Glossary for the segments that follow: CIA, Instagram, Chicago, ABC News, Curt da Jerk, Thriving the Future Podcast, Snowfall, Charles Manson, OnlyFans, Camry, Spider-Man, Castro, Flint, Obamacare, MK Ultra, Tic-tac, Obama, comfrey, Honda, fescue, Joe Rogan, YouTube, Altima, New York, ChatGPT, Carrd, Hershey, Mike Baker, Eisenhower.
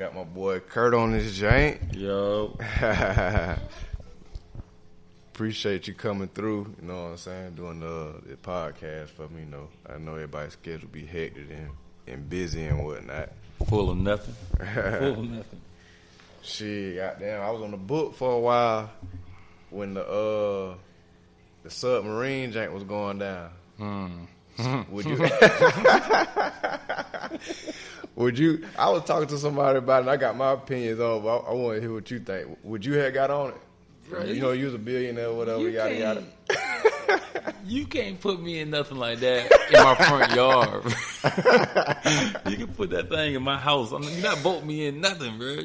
Got my boy Curt on this joint. Yo. Appreciate you coming through, you know what I'm saying, doing the podcast for me, you know. I know everybody's schedule be hectic and busy and whatnot. Full of nothing. Full of nothing. Shit, goddamn. I was on the book for a while when the submarine jank was going down. Would you would you, I was talking to somebody about it and I got my opinions on, but I want to hear what you think. Would you have got on it? Right. You know, you was a billionaire or whatever, yada yada. You can't put me in nothing like that in my front yard. You can put that thing in my house. I mean, you're not bolt me in nothing, bro.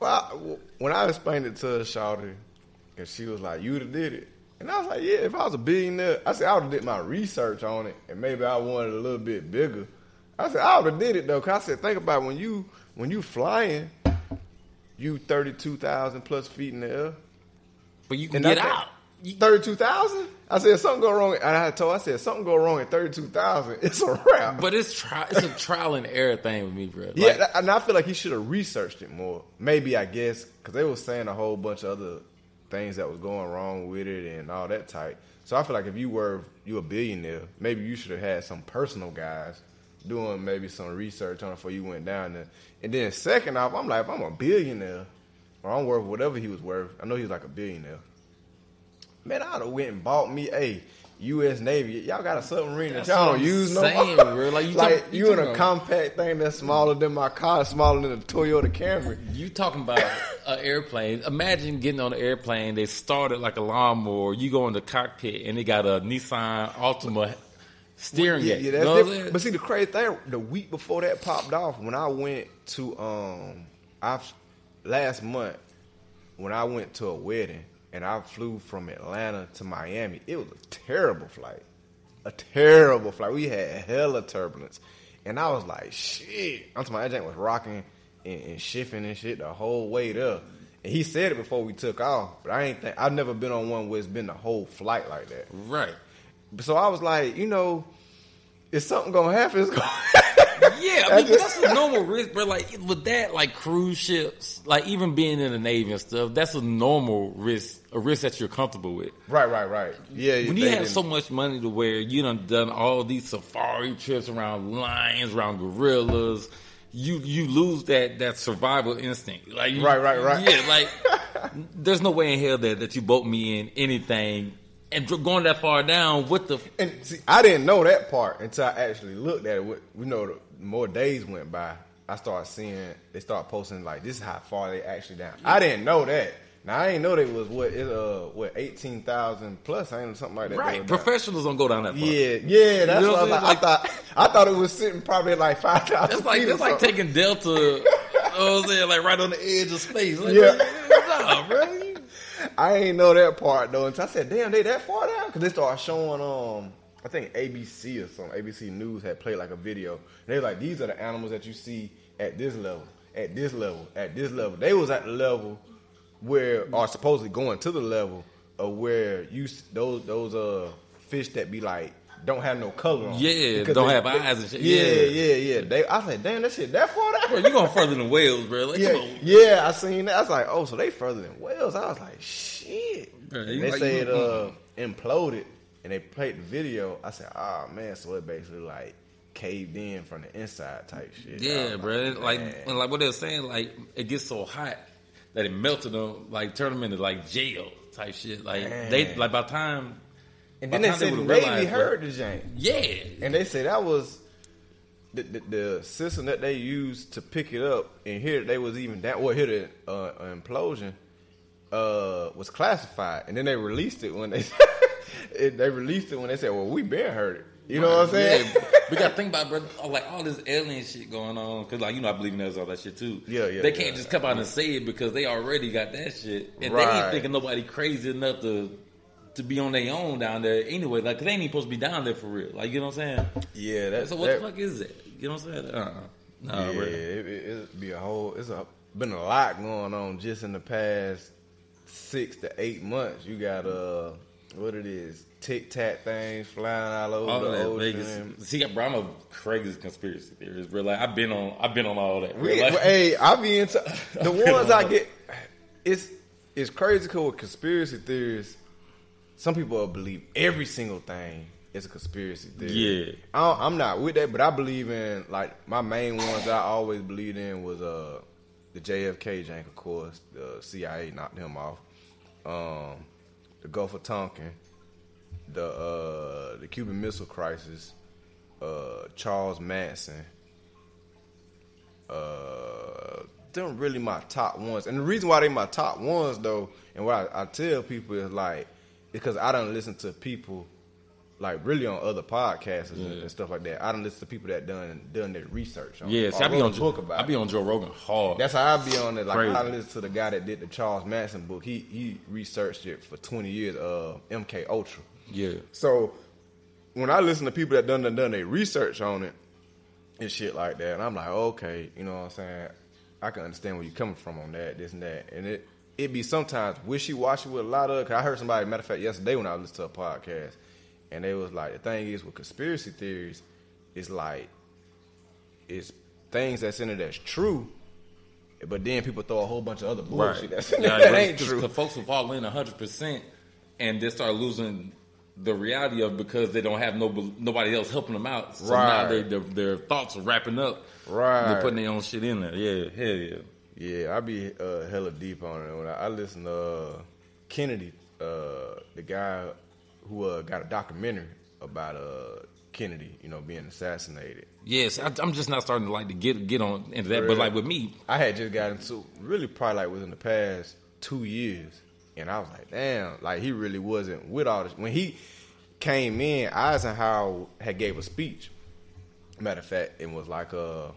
Well, when I explained it to her, shawty, and she was like, you would have did it. And I was like, yeah, if I was a billionaire, I said I would have did my research on it, and maybe I wanted a little bit bigger. I said I would have did it though, cause I said think about it, when you flying, you 32,000 plus feet in the air, but you can get out. 32,000? I said something go wrong, and I said something go wrong at 32,000. It's a wrap. But it's a trial and error thing with me, bro. Like, yeah, and I feel like he should have researched it more. Maybe, I guess, because they were saying a whole bunch of other things that was going wrong with it and all that type. So I feel like if you a billionaire, maybe you should have had some personal guys doing maybe some research on it before you went down there. And then second off, I'm like, if I'm a billionaire or I'm worth whatever he was worth, I know he was like a billionaire, man, I would have went and bought me a U.S. Navy. Y'all got a submarine that y'all don't use no more. Bro. Like, you in a compact thing that's smaller than my car, smaller than a Toyota Camry. You talking about an airplane. Imagine getting on an airplane. They started like a lawnmower. You go in the cockpit, and they got a Nissan Altima steering gate. Yeah, that's different. But see, the crazy thing, the week before that popped off, when I went to last month, when I went to a wedding, and I flew from Atlanta to Miami. It was a terrible flight. We had hella turbulence. And I was like, shit. Until my agent was rocking and shifting and shit the whole way there. And he said it before we took off. But I've never been on one where it's been the whole flight like that. Right. So I was like, you know, if something going to happen, it's going to happen. Yeah, I mean, that's a normal risk, bro. Like, with that, like, cruise ships, like, even being in the Navy and stuff, that's a normal risk, a risk that you're comfortable with. Right. Yeah. When you have so much money to where you done all these safari trips around lions, around gorillas, you lose that survival instinct. Like, right. Yeah, like, there's no way in hell that you boat me in anything. And going that far down, and see, I didn't know that part until I actually looked at it. We know the more days went by, I started seeing they start posting like this is how far they actually down. Yeah. I didn't know that. Now I didn't know they was 18,000 plus. I ain't something like that. Right, professionals don't go down that far. Yeah, that's what I was like. I thought it was sitting probably at like 5,000. That's like taking Delta. I was saying, like right on the edge of space. Like, yeah, nah, bro. I ain't know that part though until I said, damn, they that far down? Because they started showing, I think ABC or something, ABC News had played like a video. And they were like, these are the animals that you see at this level, at this level, at this level. They was at the level where, or supposedly going to the level of where those fish that be like, don't have no color on. Yeah, don't have eyes and shit. Yeah. I said, damn, that shit that far down? Bro, you going further than whales, bro. Like, yeah, come on. Yeah, I seen that. I was like, oh, so they further than whales. I was like, shit. Bro, and they said imploded, and they played the video. I said, oh, man, so it basically, like, caved in from the inside type shit. Yeah, bro. Like what they were saying, like, it gets so hot that it melted them, like, turned them into, like, jail type shit. Like, man. They, like, by the time... And then they said the Navy heard the jank. Yeah. And they said that was the system that they used to pick it up and hear they was even down. Well, hear the implosion was classified. And then they released it when they said, well, we been heard it. You know what I'm saying? Yeah. We got to think about, bro, like all this alien shit going on. Because, like, you know, I believe in all that shit too. Yeah. They can't just come out and say it because they already got that shit. And they ain't thinking nobody crazy enough to be on their own down there anyway. Like, they ain't even supposed to be down there for real. Like, you know what I'm saying? Yeah. So what the fuck is that? You know what I'm saying? No, yeah, really. It be a whole... It's been a lot going on just in the past 6 to 8 months. You got what it is, Tic-tac things flying all over all the ocean. See, bro, I'm a crazy conspiracy theorist, bro. Like, I've been on all that. Hey, I be into the ones I get. It's crazy because with conspiracy theorists, some people believe every single thing is a conspiracy theory. Yeah, I'm not with that, but I believe in, like, my main ones that I always believed in was the JFK jank, of course. The CIA knocked him off. The Gulf of Tonkin, the Cuban Missile Crisis, Charles Manson. Them really my top ones, and the reason why they my top ones though, and what I tell people is like, because I done listen to people like really on other podcasts and stuff like that. I done listen to people that done their research. I be on Joe Rogan hard. That's how I be on it. Like, crazy. I done listen to the guy that did the Charles Manson book. He researched it for 20 years. MK Ultra. Yeah. So when I listen to people that done their research on it and shit like that, and I'm like, okay, you know what I'm saying? I can understand where you're coming from on that, this and that, and it be sometimes wishy-washy with a lot of, cause I heard somebody, matter of fact, yesterday when I listened to a podcast, and they was like, the thing is with conspiracy theories, it's like, it's things that's in it that's true, but then people throw a whole bunch of other bullshit that's in it that ain't true. Because folks will fall in 100% and they start losing the reality of, because they don't have nobody else helping them out. So now their thoughts are wrapping up. Right. They're putting their own shit in there. Yeah, hell yeah. Yeah, I be hella deep on it. When I listen to Kennedy, the guy who got a documentary about Kennedy, you know, being assassinated. Yes, I'm just not starting to like to get on into that. Really? But like with me, I had just gotten to really probably like within the past 2 years, and I was like, damn, like he really wasn't with all this. When he came in, Eisenhower had gave a speech. Matter of fact, it was like the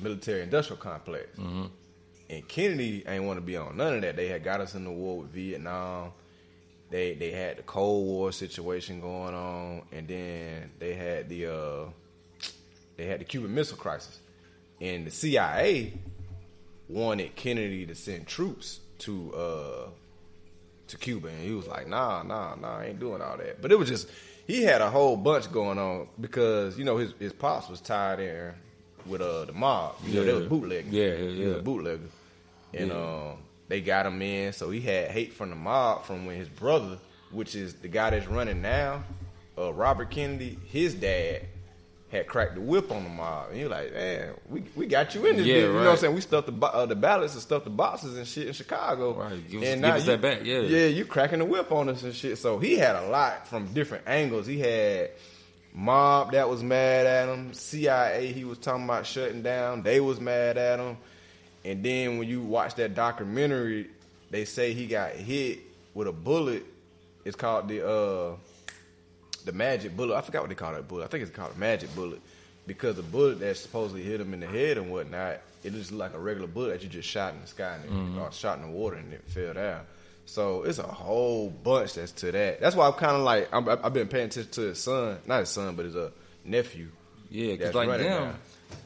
military-industrial complex. Mm-hmm. And Kennedy ain't want to be on none of that. They had got us in the war with Vietnam. They had the Cold War situation going on, and then they had the Cuban Missile Crisis. And the CIA wanted Kennedy to send troops to Cuba, and he was like, nah, I ain't doing all that. But it was just, he had a whole bunch going on because, you know, his pops was tied in with the mob. You know, they was bootlegging. He was a bootlegger. And they got him in, so he had hate from the mob from when his brother, which is the guy that's running now, Robert Kennedy, his dad, had cracked the whip on the mob. And he was like, man, we got you in this bitch. You know what I'm saying? We stuffed the ballots and stuffed the boxes and shit in Chicago. Right, give us that back, yeah. Yeah, you cracking the whip on us and shit. So he had a lot from different angles. He had mob that was mad at him. CIA, he was talking about shutting down. They was mad at him. And then when you watch that documentary, they say he got hit with a bullet. It's called the magic bullet. I forgot what they call that bullet. I think it's called a magic bullet, because the bullet that supposedly hit him in the head and whatnot, it looks like a regular bullet that you just shot in the sky and or shot in the water and it fell down. So it's a whole bunch that's to that. That's why I'm kind of like, I've been paying attention to his son, not his son, but his nephew. Yeah, because like them,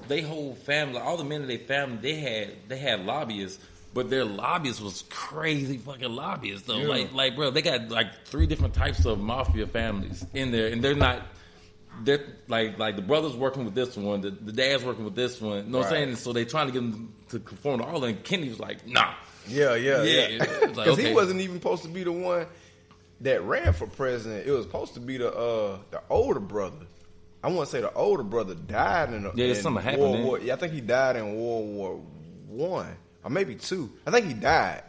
they whole family, all the men in their family, they had lobbyists, but their lobbyists was crazy fucking lobbyists though. Yeah. Like bro, they got like 3 different types of mafia families in there, and they're like the brother's working with this one, the dad's working with this one. You know what I'm saying? And so they trying to get them to conform to all that, and Kenny was like, nah. Yeah. Because like, he wasn't even supposed to be the one that ran for president. It was supposed to be the older brother. I want to say the older brother died in I think he died in World War I or maybe 2. I think he died,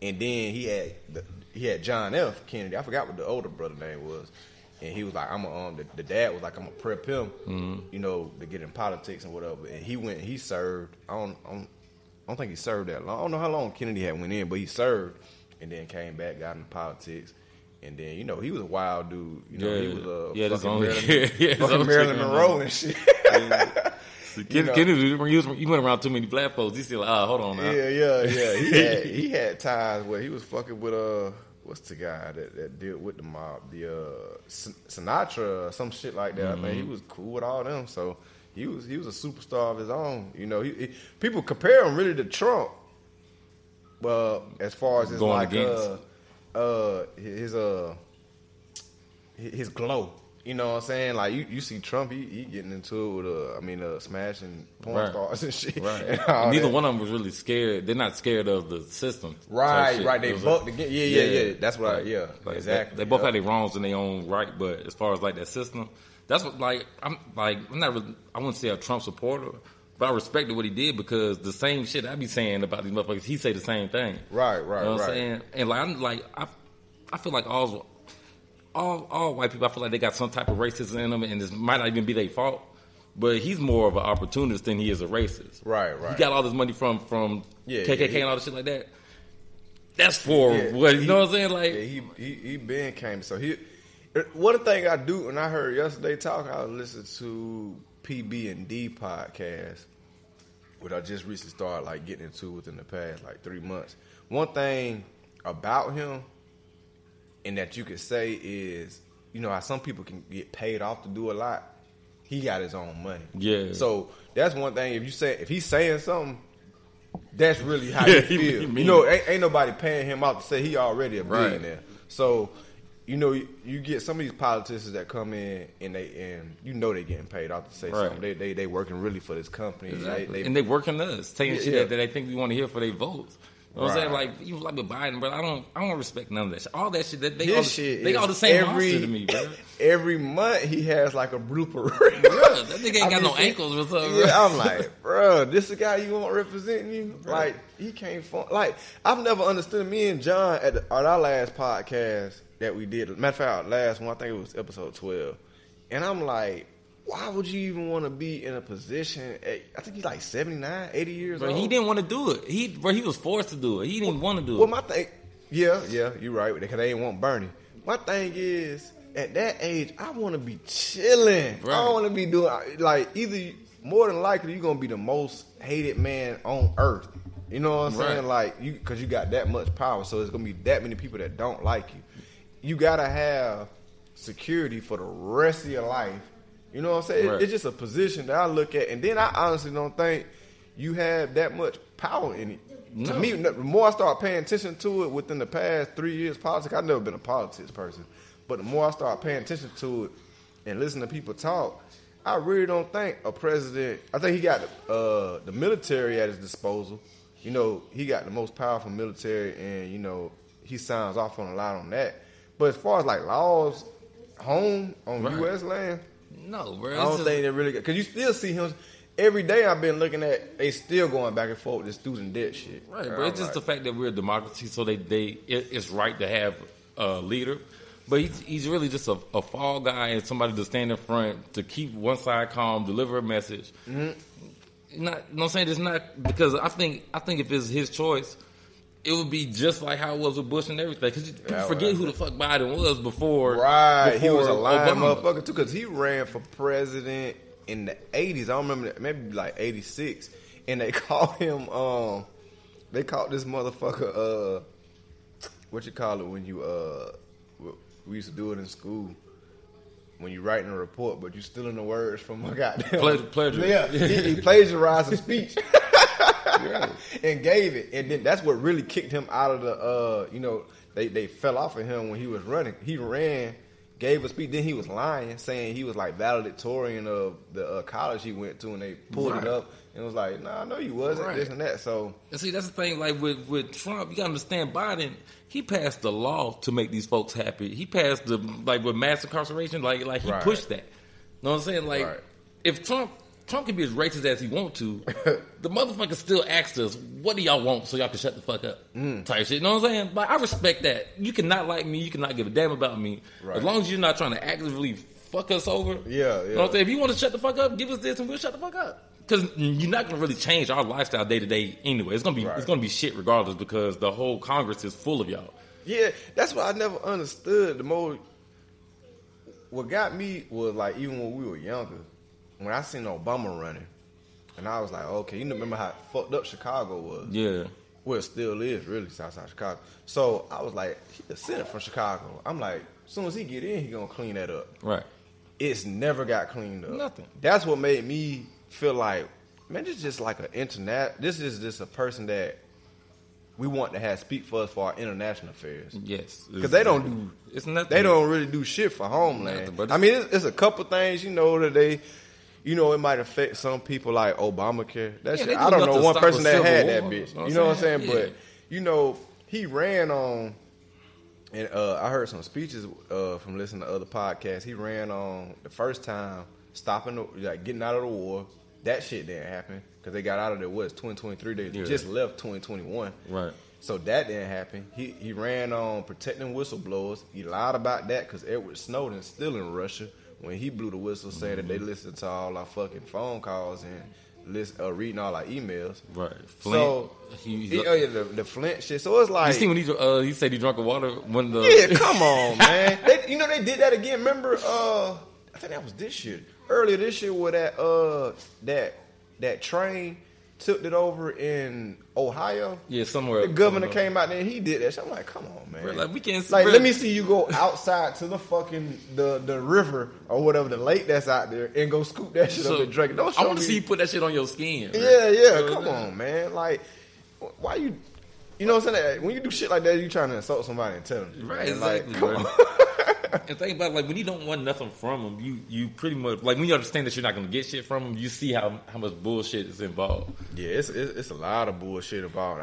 and then he had John F. Kennedy. I forgot what the older brother name was, and he was like, "I'm a the dad was like, "I'm gonna prep him, you know, to get in politics and whatever." And he went, and he served. I don't think he served that long. I don't know how long Kennedy had went in, but he served, and then came back, got into politics. And then, you know, he was a wild dude. You know, he was fucking Marilyn Monroe and shit. Kennedy, he went around too many black folks. He's still like, hold on now. Yeah. He had times where he was fucking with, what's the guy that dealt with the mob? The Sinatra or some shit like that. I mean, he was cool with all them. So he was a superstar of his own. You know, people compare him really to Trump. Well, as far as it's going like... his glow. You know what I'm saying? Like, you see Trump, he getting into it with, smashing porn stars and shit. Right. And neither one of them was really scared. They're not scared of the system. Right. They bucked again. Yeah. That's what exactly. They both had their wrongs in their own right, but as far as, that system, that's what, I wouldn't say a Trump supporter, but I respected what he did because the same shit I be saying about these motherfuckers, he say the same thing. Right. You know what I'm saying? And, I feel like all white people, I feel like they got some type of racism in them, and this might not even be their fault. But he's more of an opportunist than he is a racist. Right. He got all this money from KKK and all the shit like that. That's for what you know what I'm saying. Like he been came. So he. One thing I do, and I heard yesterday talk. I listened to PBD podcast, which I just recently started getting into within the past 3 months. One thing about him. And that you could say is, how some people can get paid off to do a lot. He got his own money. Yeah. So that's one thing. If he's saying something, that's really how you feel. Ain't nobody paying him off to say he already a billionaire. Right. So, you get some of these politicians that come in and they getting paid off to say something. They working really for this company. Exactly. They working us, taking shit that they think we want to hear for their votes. You know what I'm saying? Even with Biden, bro, I don't respect none of that shit. All that shit, they all the same monster to me, bro. Every month he has a blooper. Bro, that nigga ain't got no ankles or something. Yeah, bro. I'm like, bro, this the guy you want representing you? Bro. He can't fun. I've never understood. Me and John at our last podcast that we did, matter of fact, our last one, I think it was episode 12. And I'm like, why would you even want to be in a position at, I think he's 79, 80 years old. He didn't want to do it. He was forced to do it. He didn't want to do it. Well, my thing, you're right, because they didn't want Bernie. My thing is, at that age, I want to be chilling. Right. I want to be doing, either, more than likely, you're going to be the most hated man on earth. You know what I'm saying? Because you got that much power, so there's going to be that many people that don't like you. You got to have security for the rest of your life. You know what I'm saying? Right. It's just a position that I look at, and then I honestly don't think you have that much power in it. No. To me, the more I start paying attention to it within the past 3 years, politics, I've never been a politics person, but the more I start paying attention to it and listen to people talk, I really don't think a president, I think he got the military at his disposal. He got the most powerful military, and, he signs off on a lot on that. But as far as, laws home on U.S. land, no, bro. I don't think they're really good. Because you still see him. Every day I've been looking at, they still going back and forth with this student debt shit. Right, but it's just the fact that we're a democracy, so it's right to have a leader. But he's really just a fall guy and somebody to stand in front, to keep one side calm, deliver a message. Mm-hmm. I'm saying it's not, because I think if it's his choice, it would be just like how it was with Bush and everything. Because you forget who the fuck Biden was before. Right. Before he was a lying motherfucker, too. Because he ran for president in the 80s. I don't remember that. Maybe 86. And they called him, they called this motherfucker, what you call it when you, we used to do it in school. When you're writing a report, but you're stealing the words from my goddamn. Plagiarism. Yeah. He plagiarized a speech. And gave it, and then that's what really kicked him out of the. They fell off of him when he was running. He ran, gave a speech, then he was lying, saying he was valedictorian of the college he went to, and they pulled it up and was like, "Nah, I know you wasn't this and that." So, and see, that's the thing. With Trump, you gotta understand Biden. He passed the law to make these folks happy. He passed the with mass incarceration, he pushed that. You know what I'm saying? If Trump can be as racist as he want to. The motherfucker still asks us, what do y'all want so y'all can shut the fuck up? Type shit. You know what I'm saying? But I respect that. You cannot like me. You cannot give a damn about me. Right. As long as you're not trying to actively fuck us over. Yeah. You know what I'm saying? If you want to shut the fuck up, give us this and we'll shut the fuck up. Because you're not going to really change our lifestyle day to day anyway. It's going to be shit regardless because the whole Congress is full of y'all. Yeah. That's what I never understood. What got me was even when we were younger, when I seen Obama running, and I was like, okay, remember how fucked up Chicago was? Yeah. Well, it still is, really, Southside Chicago. So I was like, he the senator from Chicago. I'm like, as soon as he get in, he gonna clean that up. Right. It's never got cleaned up. Nothing. That's what made me feel like, man, this is just a person that we want to have speak for us for our international affairs. Yes, because they don't do. It's nothing. They don't really do shit for homeland. I mean, it's a couple things, you know, that they. You know, it might affect some people like Obamacare. That shit, I don't know one person that had that bitch. You know what I'm saying? Yeah. But, you know, he ran on, and I heard some speeches from listening to other podcasts. He ran on the first time, getting out of the war. That shit didn't happen because they got out of there, 2023? They just left 2021. Right. So that didn't happen. He ran on protecting whistleblowers. He lied about that because Edward Snowden's still in Russia. When he blew the whistle, saying that they listened to all our fucking phone calls and reading all our emails. Right. Flint. So, the Flint shit. So, it's like... You see when he said he drank water when the... Yeah, come on, man. They did that again. Remember, I think that was this year. Earlier this year where that train took it over in Ohio. Yeah, somewhere. The governor came out there and he did that shit. I'm like, come on, man. Like, we can't... Like, let me see you go outside to the fucking... The river or whatever, the lake that's out there and go scoop that shit up and drink it. Don't show me. I want to see you put that shit on your skin. Right? Yeah. Come on, man. Like, why you... You know what I'm saying? When you do shit like that, you trying to insult somebody and tell them. Right, exactly. Like, and think about it, like, when you don't want nothing from them, you pretty much, like, when you understand that you're not going to get shit from them, you see how much bullshit is involved. Yeah, it's a lot of bullshit involved.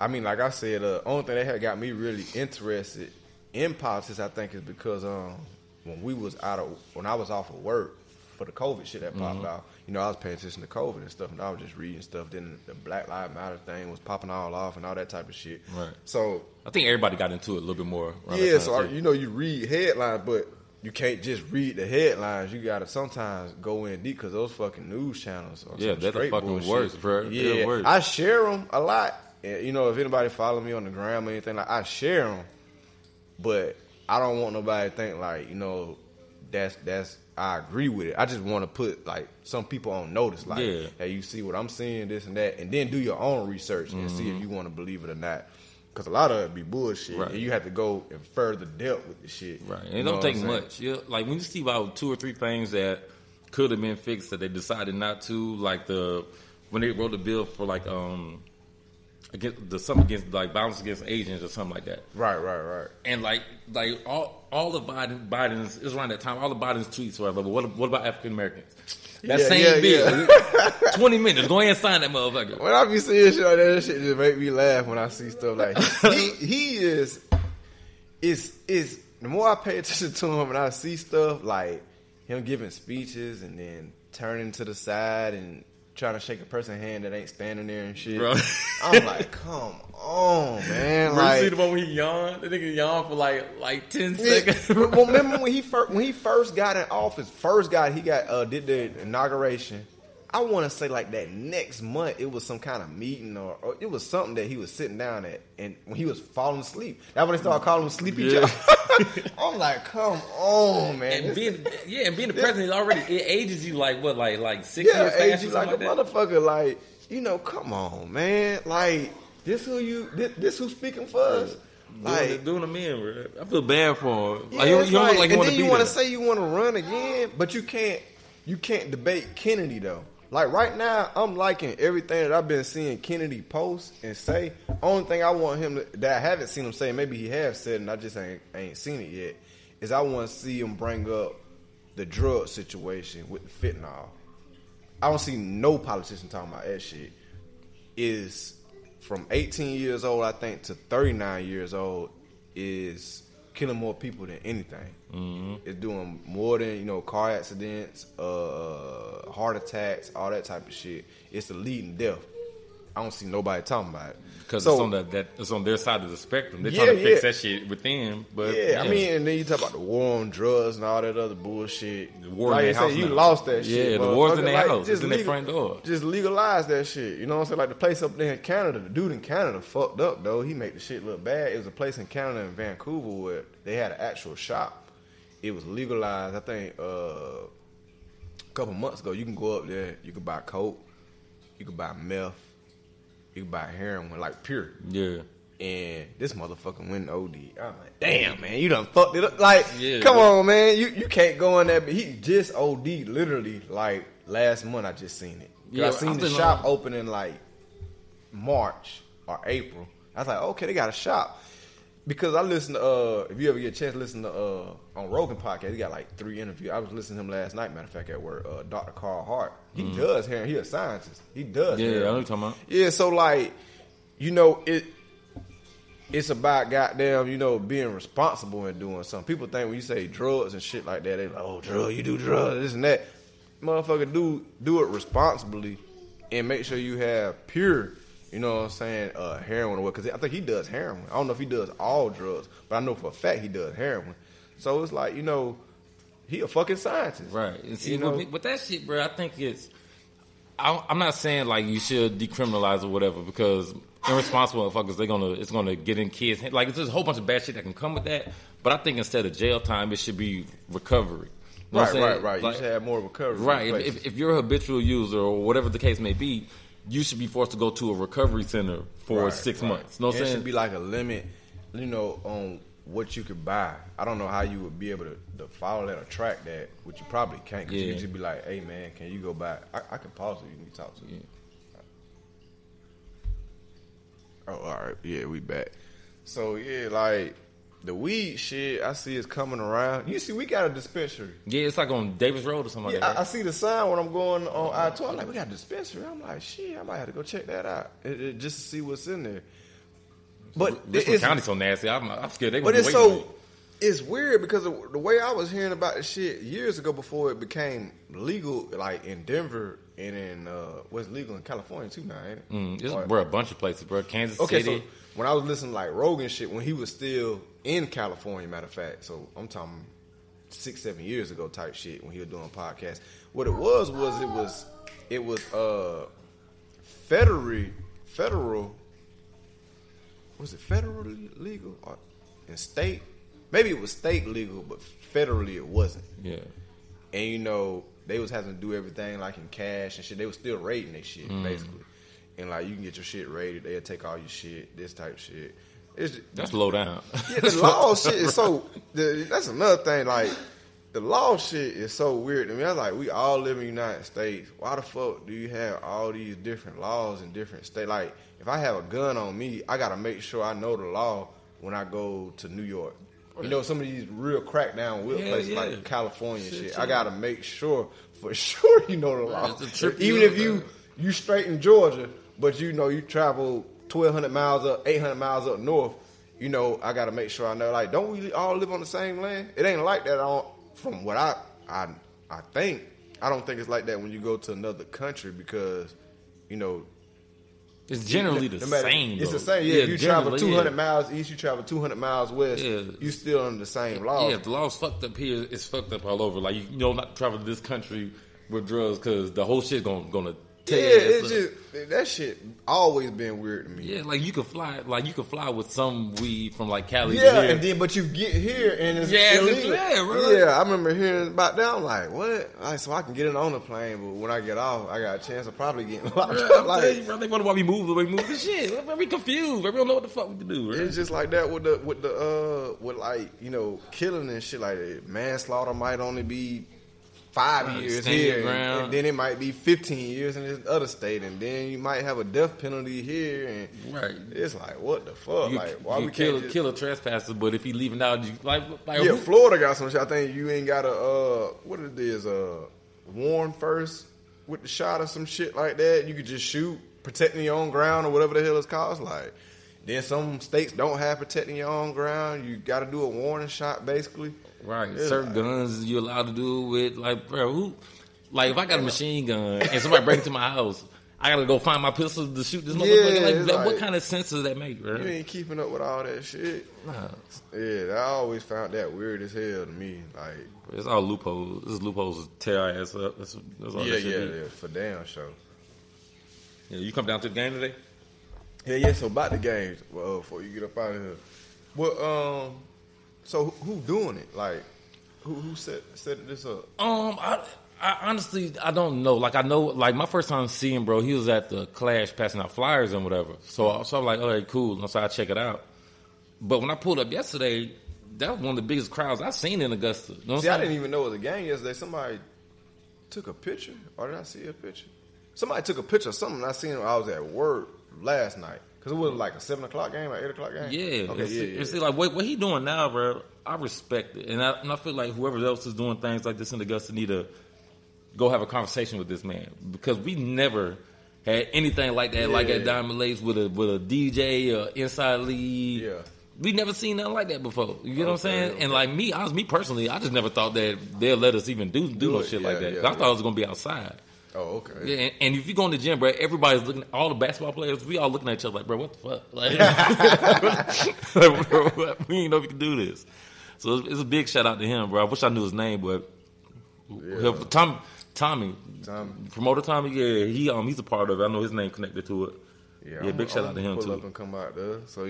I mean, like I said, the only thing that had got me really interested in politics, I think, is because when I was off of work for the COVID shit that popped off, you know, I was paying attention to COVID and stuff, and I was just reading stuff. Then the Black Lives Matter thing was popping all off and all that type of shit. Right. So I think everybody got into it a little bit more. Yeah. So you read headlines, but you can't just read the headlines. You gotta sometimes go in deep because those fucking news channels are some straight bullshit. Worse, bro. Yeah, worse. I share them a lot. And, you know, if anybody follow me on the gram or anything, like, I share them, but I don't want nobody to think like, you know, that's. I agree with it. I just want to put, like, some people on notice. Like, hey, you see what I'm seeing, this and that. And then do your own research and see if you want to believe it or not. Because a lot of it be bullshit. Right. And you have to go and further depth with the shit. Right. And it don't take much. Yeah, like, when you see about 2 or 3 things that could have been fixed that they decided not to, like, when they wrote the bill for, like, violence against Asians or something like that. Right. And like all the Biden's, it's around that time, all the Biden's tweets were like, what about African Americans? That same bill. Yeah. 20 minutes. Go ahead and sign that motherfucker. When I be seeing shit like that shit just make me laugh when I see stuff like he is the more I pay attention to him and I see stuff like him giving speeches and then turning to the side and trying to shake a person's hand that ain't standing there and shit. Bro. I'm like, come on, man. Bro, like, you see the one when he yawned? That nigga yawned for like 10 seconds. Well, remember when he first got in office, did the inauguration. I want to say like that next month it was some kind of meeting or it was something that he was sitting down at and when he was falling asleep. That's when they started calling him Sleepy Joe. I'm like, come on, man. And being the president already, it ages you like what, like 6 years? Yeah, ages you like a motherfucker. Like, you know, come on, man. Like, this who's speaking for us? Like, doing a man, bro. I feel bad for him. Yeah, like, you want to say you want to run again, but you can't debate Kennedy though. Like, right now, I'm liking everything that I've been seeing Kennedy post and say. Only thing I want him that I haven't seen him say, maybe he has said and I just ain't seen it yet, is I want to see him bring up the drug situation with the fentanyl. I don't see no politician talking about that shit. Is from 18 years old, I think, to 39 years old is killing more people than anything. Mm-hmm. It's doing more than, you know, car accidents, heart attacks, all that type of shit. It's a leading death. I don't see nobody talking about it because it's on their side of the spectrum. They're trying to fix that shit within. But I mean, and then you talk about the war on drugs and all that other bullshit. The war in their house. You lost that shit. Yeah, the war's in their house. It's in their front door. Just legalize that shit. You know what I'm saying? Like the place up there in Canada, the dude in Canada fucked up though. He made the shit look bad. It was a place in Canada in Vancouver where they had an actual shop. It was legalized. I think a couple months ago. You can go up there. You can buy coke. You can buy meth. You can buy heroin, like, pure. Yeah. And this motherfucker went OD. I'm like, damn, man, you done fucked it up. Like, come on, man. You can't go in there. But he just OD'd literally, like, last month I just seen it. Yeah, I seen the shop open in, like, March or April. I was like, okay, they got a shop. Because I listen to, if you ever get a chance to listen to, on Rogan podcast, he got like 3 interviews. I was listening to him last night, matter of fact, at work, Dr. Carl Hart. He does hair. He a scientist. He does hair. Yeah, I know what you're talking about. Yeah, so like, you know, it's about goddamn, you know, being responsible and doing something. People think when you say drugs and shit like that, they like, oh, drug, you do drugs, this and that. Motherfucker, do it responsibly and make sure you have pure, you know what I'm saying, heroin or what, because I think he does heroin. I don't know if he does all drugs, but I know for a fact he does heroin. So it's like, you know, he a fucking scientist. Right. And see, you know? With that shit, bro, I think it's, I'm not saying like you should decriminalize or whatever, because irresponsible motherfuckers, it's gonna get in kids. Like, there's a whole bunch of bad shit that can come with that, but I think instead of jail time, it should be recovery. You know right. Like, you should have more recovery. Right. If you're a habitual user or whatever the case may be, you should be forced to go to a recovery center for 6 months. You know what I'm saying? It should be like a limit, you know, on what you could buy. I don't know how you would be able to follow that or track that, which you probably can't. Because you just be like, hey, man, can you go buy? I can pause it. You need to talk to me. Oh, all right. Yeah, we back. So, yeah, like, the weed shit, I see it's coming around. You see, we got a dispensary. Yeah, it's like on Davis Road or something like that. Right? I see the sign when I'm going on I-12. I'm like, we got a dispensary. I'm like, shit, I might have to go check that out just to see what's in there. But Richmond County's so nasty. I'm scared they're going to be waiting. But it's weird because the way I was hearing about this shit years ago before it became legal, like in Denver and in what's legal in California too now, ain't it? We're a bunch of places, bro. Kansas City. So when I was listening to like Rogan shit, when he was still in California, matter of fact, so I'm talking 6-7 years ago type shit when he was doing podcasts. What it was it was federal. Was it federally legal or in state? Maybe it was state legal, but federally it wasn't. Yeah, and you know they was having to do everything like in cash and shit. They was still raiding their shit basically, and like you can get your shit raided. They'll take all your shit. This type of shit. That's low down. Yeah, the law shit is so. That's another thing. Like the law shit is so weird to me. I was like, we all live in the United States. Why the fuck do you have all these different laws in different states? Like, if I have a gun on me, I gotta make sure I know the law when I go to New York. You know, some of these real crackdown places like California shit. I gotta make sure you know the law. Even if you straight in Georgia, but you know you travel 1,200 miles up, 800 miles up north, you know, I got to make sure I know. Like, don't we all live on the same land? It ain't like that. From what I think, I don't think it's like that when you go to another country because, you know, it's generally the same. It's the same. Yeah, if you travel 200 miles east, you travel 200 miles west, you still under the same laws. Yeah, if the law's fucked up here, it's fucked up all over. Like, you know, not travel to this country with drugs because the whole shit's gonna yeah, it's just that shit always been weird to me. Yeah, like you could fly with some weed from like Cali. Yeah, and then but you get here and it's illegal. Yeah, really. Yeah, I remember hearing about that. I'm like, what? Like, so I can get it on the plane, but when I get off, I got a chance of probably getting locked up. Like, bro, they wonder why we move the way we move this shit. We confused. We don't know what the fuck we do. Right? It's just like that with like you know killing and shit like that. Manslaughter might only be 5 years here, and then it might be 15 years in this other state, and then you might have a death penalty here. And it's like, what the fuck? You, like, why you we kill a trespasser? But if he leaving out, you like Florida got some shit. I think you ain't got a what it is warn first with the shot or some shit like that. You could just shoot, protecting your own ground or whatever the hell it's called. Like, then some states don't have protecting your own ground. You got to do a warning shot basically. Right, it's certain like, guns you're allowed to do with, like, bro, who? Like, if I got a machine gun and somebody breaks into my house, I gotta go find my pistol to shoot this motherfucker. Like, what kind of sense does that make, bro? You ain't keeping up with all that shit. Nah. Yeah, I always found that weird as hell to me. Like, it's all loopholes. This loopholes tear our ass up. That's all that shit is. For damn sure. Yeah, you come down to the game today? Yeah. So about the games, before you get up out of here, well, so who doing it? Like, who set this up? I honestly I don't know. Like I know, like my first time seeing bro, he was at the Clash passing out flyers and whatever. So I'm like, all right, cool. And so I check it out. But when I pulled up yesterday, that was one of the biggest crowds I've seen in Augusta. You know I didn't even know it was a game yesterday. Somebody took a picture, or did I see a picture? Somebody took a picture of something I seen when I was at work last night. Because it was like a 7 o'clock game or 8 o'clock game? Yeah. Okay, and see, like, what he doing now, bro, I respect it. And I feel like whoever else is doing things like this in Augusta need to go have a conversation with this man. Because we never had anything like that, like at Diamond Lakes with a DJ or Inside League. Yeah. We never seen nothing like that before. You know what I'm saying? Okay. And like me personally, I just never thought that they'll let us even do no shit like that. Yeah, I thought it was going to be outside. Oh, okay. Yeah, and if you go in the gym, bro, everybody's looking, all the basketball players, we all looking at each other like, bro, what the fuck? Like, like, bro, what? We ain't know we could do this. So it's a big shout out to him, bro. I wish I knew his name, but Tommy, promoter Tommy, he's a part of it. I know his name connected to it. Yeah, big shout out to him, pull too. Pull up and come out there. So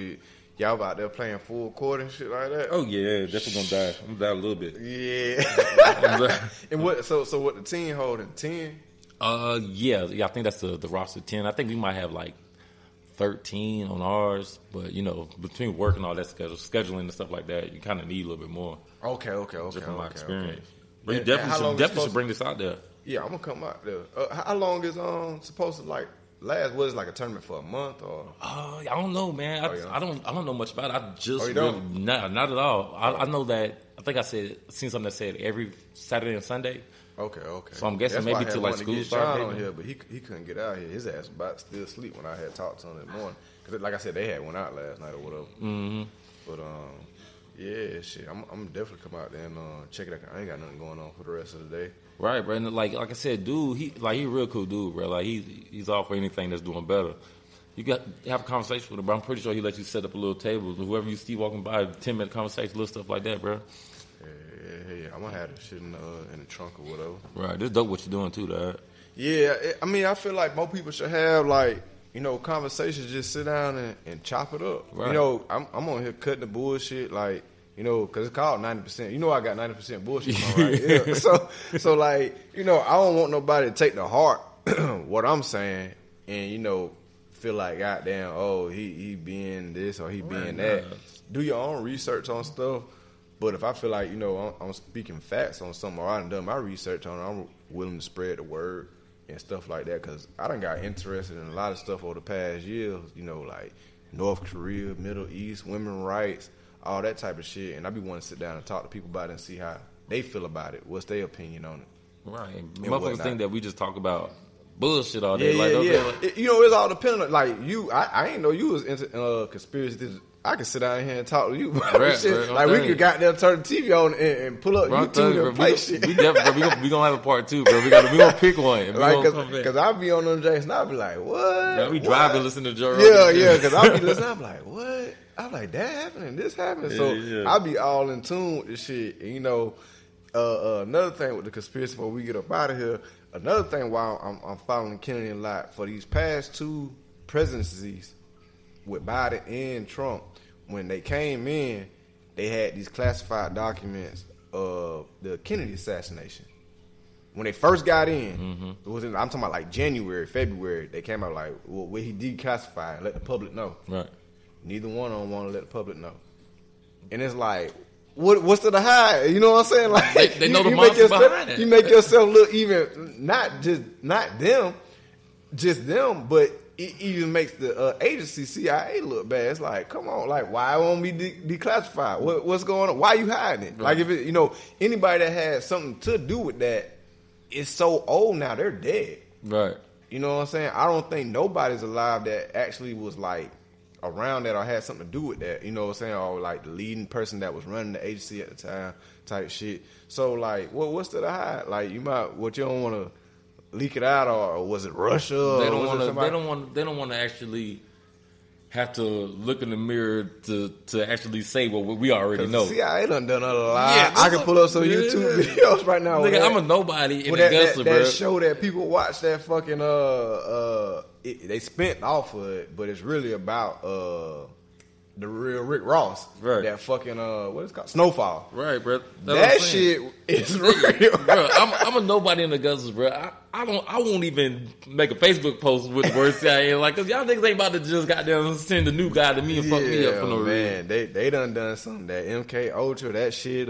y'all out there playing full court and shit like that? Oh yeah, definitely gonna die. I'm gonna die a little bit. Yeah. And what? So what? The team holding 10? I think that's the roster 10. I think we might have like 13 on ours, but between work and all that scheduling and stuff like that, you kind of need a little bit more. Okay. Just from my experience, but you definitely should bring this out there. Yeah, I'm gonna come out there. How long is supposed to like? Last was like a tournament for a month or? I don't know, man. I don't know much about it. I just not at all. I know that I think I seen something that said every Saturday and Sunday. Okay. So I'm guessing maybe till like school started. On here, but he couldn't get out here. His ass about still asleep when I had talked to him in the morning. Because like I said, they had one out last night or whatever. Mm-hmm. But shit. I'm definitely come out there and check it out. I ain't got nothing going on for the rest of the day. Right, bro. And like I said, dude, he's a real cool dude, bro. Like he's all for anything that's doing better. You got to have a conversation with him, bro. I'm pretty sure he lets you set up a little table. Whoever you see walking by, 10-minute conversation, little stuff like that, bro. Yeah. I'm gonna have this shit in the trunk or whatever. Right. This dope what you're doing too, dog. Yeah. I feel like more people should have like conversations. Just sit down and chop it up. Right. I'm on here cutting the bullshit like. Because it's called 90%. I got 90% bullshit on right here. Yeah. So like, I don't want nobody to take to heart what I'm saying and, feel like, goddamn, oh, he being this or he being that. Do your own research on stuff. But if I feel like, I'm speaking facts on something or I done my research on it, I'm willing to spread the word and stuff like that. Because I done got interested in a lot of stuff over the past years, like North Korea, Middle East, women's rights, all that type of shit, and I be wanting to sit down and talk to people about it and see how they feel about it, what's their opinion on it. Right. Motherfuckers think that we just talk about bullshit all day. It's all dependent. Like, I ain't know you was into conspiracy. I can sit down here and talk to you about shit. Right, like, we could goddamn turn the TV on and pull up YouTube and play shit. We gonna have a part two, bro. We gonna pick one. Because I'll be on them James and I'll be like, what? Yeah, we driving listening to Joe Rogan. Yeah, because I'll be listening. I'll be like, what? I'm like, that happened and this happened. So I be all in tune with this shit. And, another thing with the conspiracy before we get up out of here, another thing why I'm following Kennedy a lot, for these past two presidencies with Biden and Trump, when they came in, they had these classified documents of the Kennedy assassination. When they first got in, it was I'm talking about like January, February, they came out like, well, where he declassified, let the public know. Right. Neither one of them want to let the public know. And it's like, what's to the hide? You know what I'm saying? Like they know the monster behind it. You make yourself look even, not just them, but it even makes the agency, CIA, look bad. It's like, come on, like, why won't we declassify? What's going on? Why are you hiding it? Right. Like, if it, anybody that had something to do with that is so old now, they're dead. Right. You know what I'm saying? I don't think nobody's alive that actually was like, around that or had something to do with that, you know what I'm saying, or like the leading person that was running the agency at the time type shit. So like, what's to the hide? Like, you don't want to leak it out, or was it Russia? They don't want to actually have to look in the mirror to actually say what we already know. See, I done a lot. Yeah, I can pull up some YouTube videos right now. Nigga, I'm a nobody in Augusta, bro. That show that people watch, that fucking they spent off of it, but it's really about the real Rick Ross. Right. That fucking what is it called? Snowfall. Right, bro. That shit is real. Bro, I'm a nobody in Augusta, bro. I, I won't even make a Facebook post with the word CIA, like, cause y'all niggas ain't about to just goddamn send the new guy to me and fuck me up for no reason. They done something. That MK Ultra, that shit,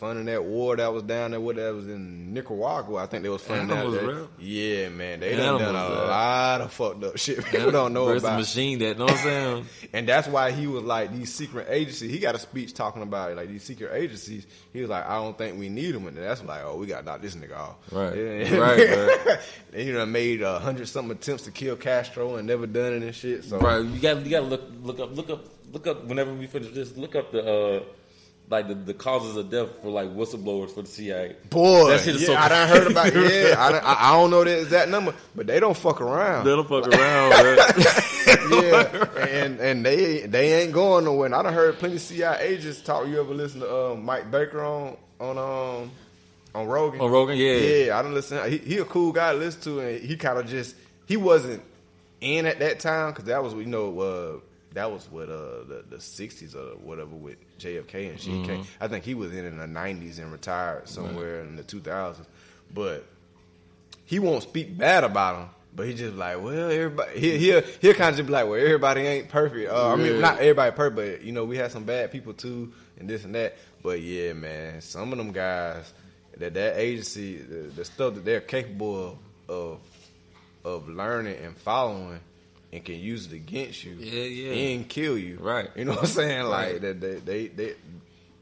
funding that war that was down there, that was in Nicaragua, I think they was funding that. Yeah, man, they done a lot of fucked up shit people don't know about. Machine that, know what I'm saying? And that's why he was like, these secret agencies, he got a speech talking about it, like these secret agencies, he was like, I don't think we need them, and that's like, oh, we gotta knock this nigga off. Right, yeah. Right. They, you know, made 100-something attempts to kill Castro and never done it and shit. So right, you got to look up. Whenever we finish this, look up the like the causes of death for like whistleblowers for the CIA. Boy, that shit is so I done heard about. Yeah, I don't know the exact number, but they don't fuck around. They don't fuck around, bro. Yeah, and they ain't going nowhere. And I done heard plenty of CIA agents talk. You ever listen to Mike Baker on on Rogan? On Rogan, yeah. Yeah, I done listen. He a cool guy to listen to, and he kind of just, he wasn't in at that time, because that was, you know, that was what, the 60s or whatever with JFK and shit. Mm-hmm. I think he was in the 90s and retired somewhere in the 2000s. But he won't speak bad about him, but he just like, well, everybody, he'll kind of just be like, well, everybody ain't perfect. I mean, not everybody perfect, but, you know, we had some bad people too, and this and that. But yeah, man, some of them guys, that agency, the stuff that they're capable of learning and following, and can use it against you, and kill you. Right, you know what I'm saying? Like that, they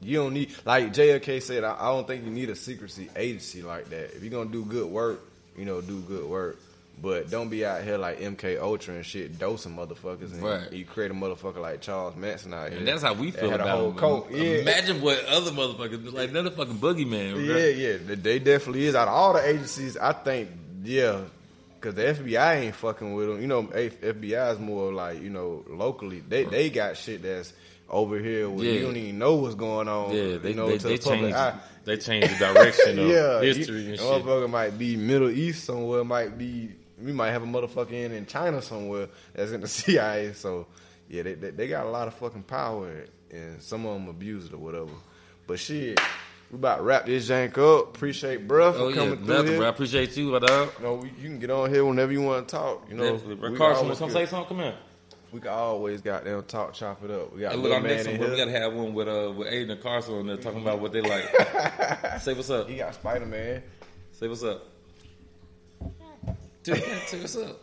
you don't need, like JFK said, I don't think you need a secrecy agency like that. If you're gonna do good work, you know, do good work, but don't be out here like MK Ultra and shit, dosing motherfuckers, and you create a motherfucker like Charles Manson out here. And that's how we feel about a whole coat. Yeah. Imagine what other motherfuckers, like another fucking boogeyman. Bro. Yeah, they definitely is. Out of all the agencies, I think, because the FBI ain't fucking with them. You know, FBI is more like, you know, locally. They got shit that's over here where you don't even know what's going on. Yeah, they, you know, they the public eye. They change the direction of history and shit. Motherfucker might be Middle East somewhere, we might have a motherfucker in China somewhere that's in the CIA. So, yeah, they got a lot of fucking power, and some of them abuse it or whatever. But shit, we about to wrap this jank up. Appreciate bruh for coming through here. I appreciate you, my dog. You know, you can get on here whenever you want to talk. You know, Carson, want to come say something? Come here. We can always goddamn talk, chop it up. We got look, our next one, we gotta have one with Aiden and Carson on there talking about what they like. Say what's up. He got Spider-Man. Say what's up. Dude, say what's up.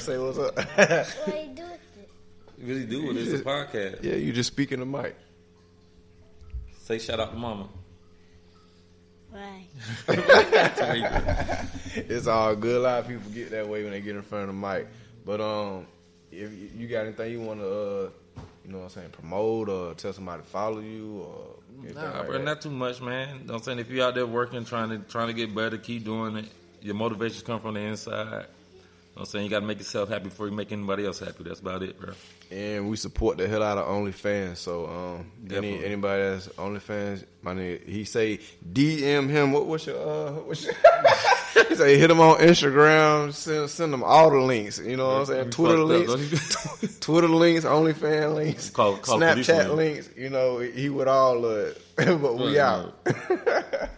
Say what's up. What do you do with it? What do you do with it? It's a podcast. Yeah, you just speaking to Mike. Say shout out to Mama. Why? It's all good. A lot of people get that way when they get in front of Mike. But if you got anything you want to, you know what I'm saying, promote or tell somebody to follow you or. Nah, bro, not too much, man. I'm saying if you out there working, trying to get better, keep doing it. Your motivations come from the inside. I'm saying you got to make yourself happy before you make anybody else happy. That's about it, bro. And we support the hell out of OnlyFans. So anybody that's OnlyFans, my nigga, he say DM him. What's your? He say hit him on Instagram. Send them all the links. You know what I'm saying? Twitter links, Twitter links, OnlyFans links, Snapchat links. You know, he would all look. But we out.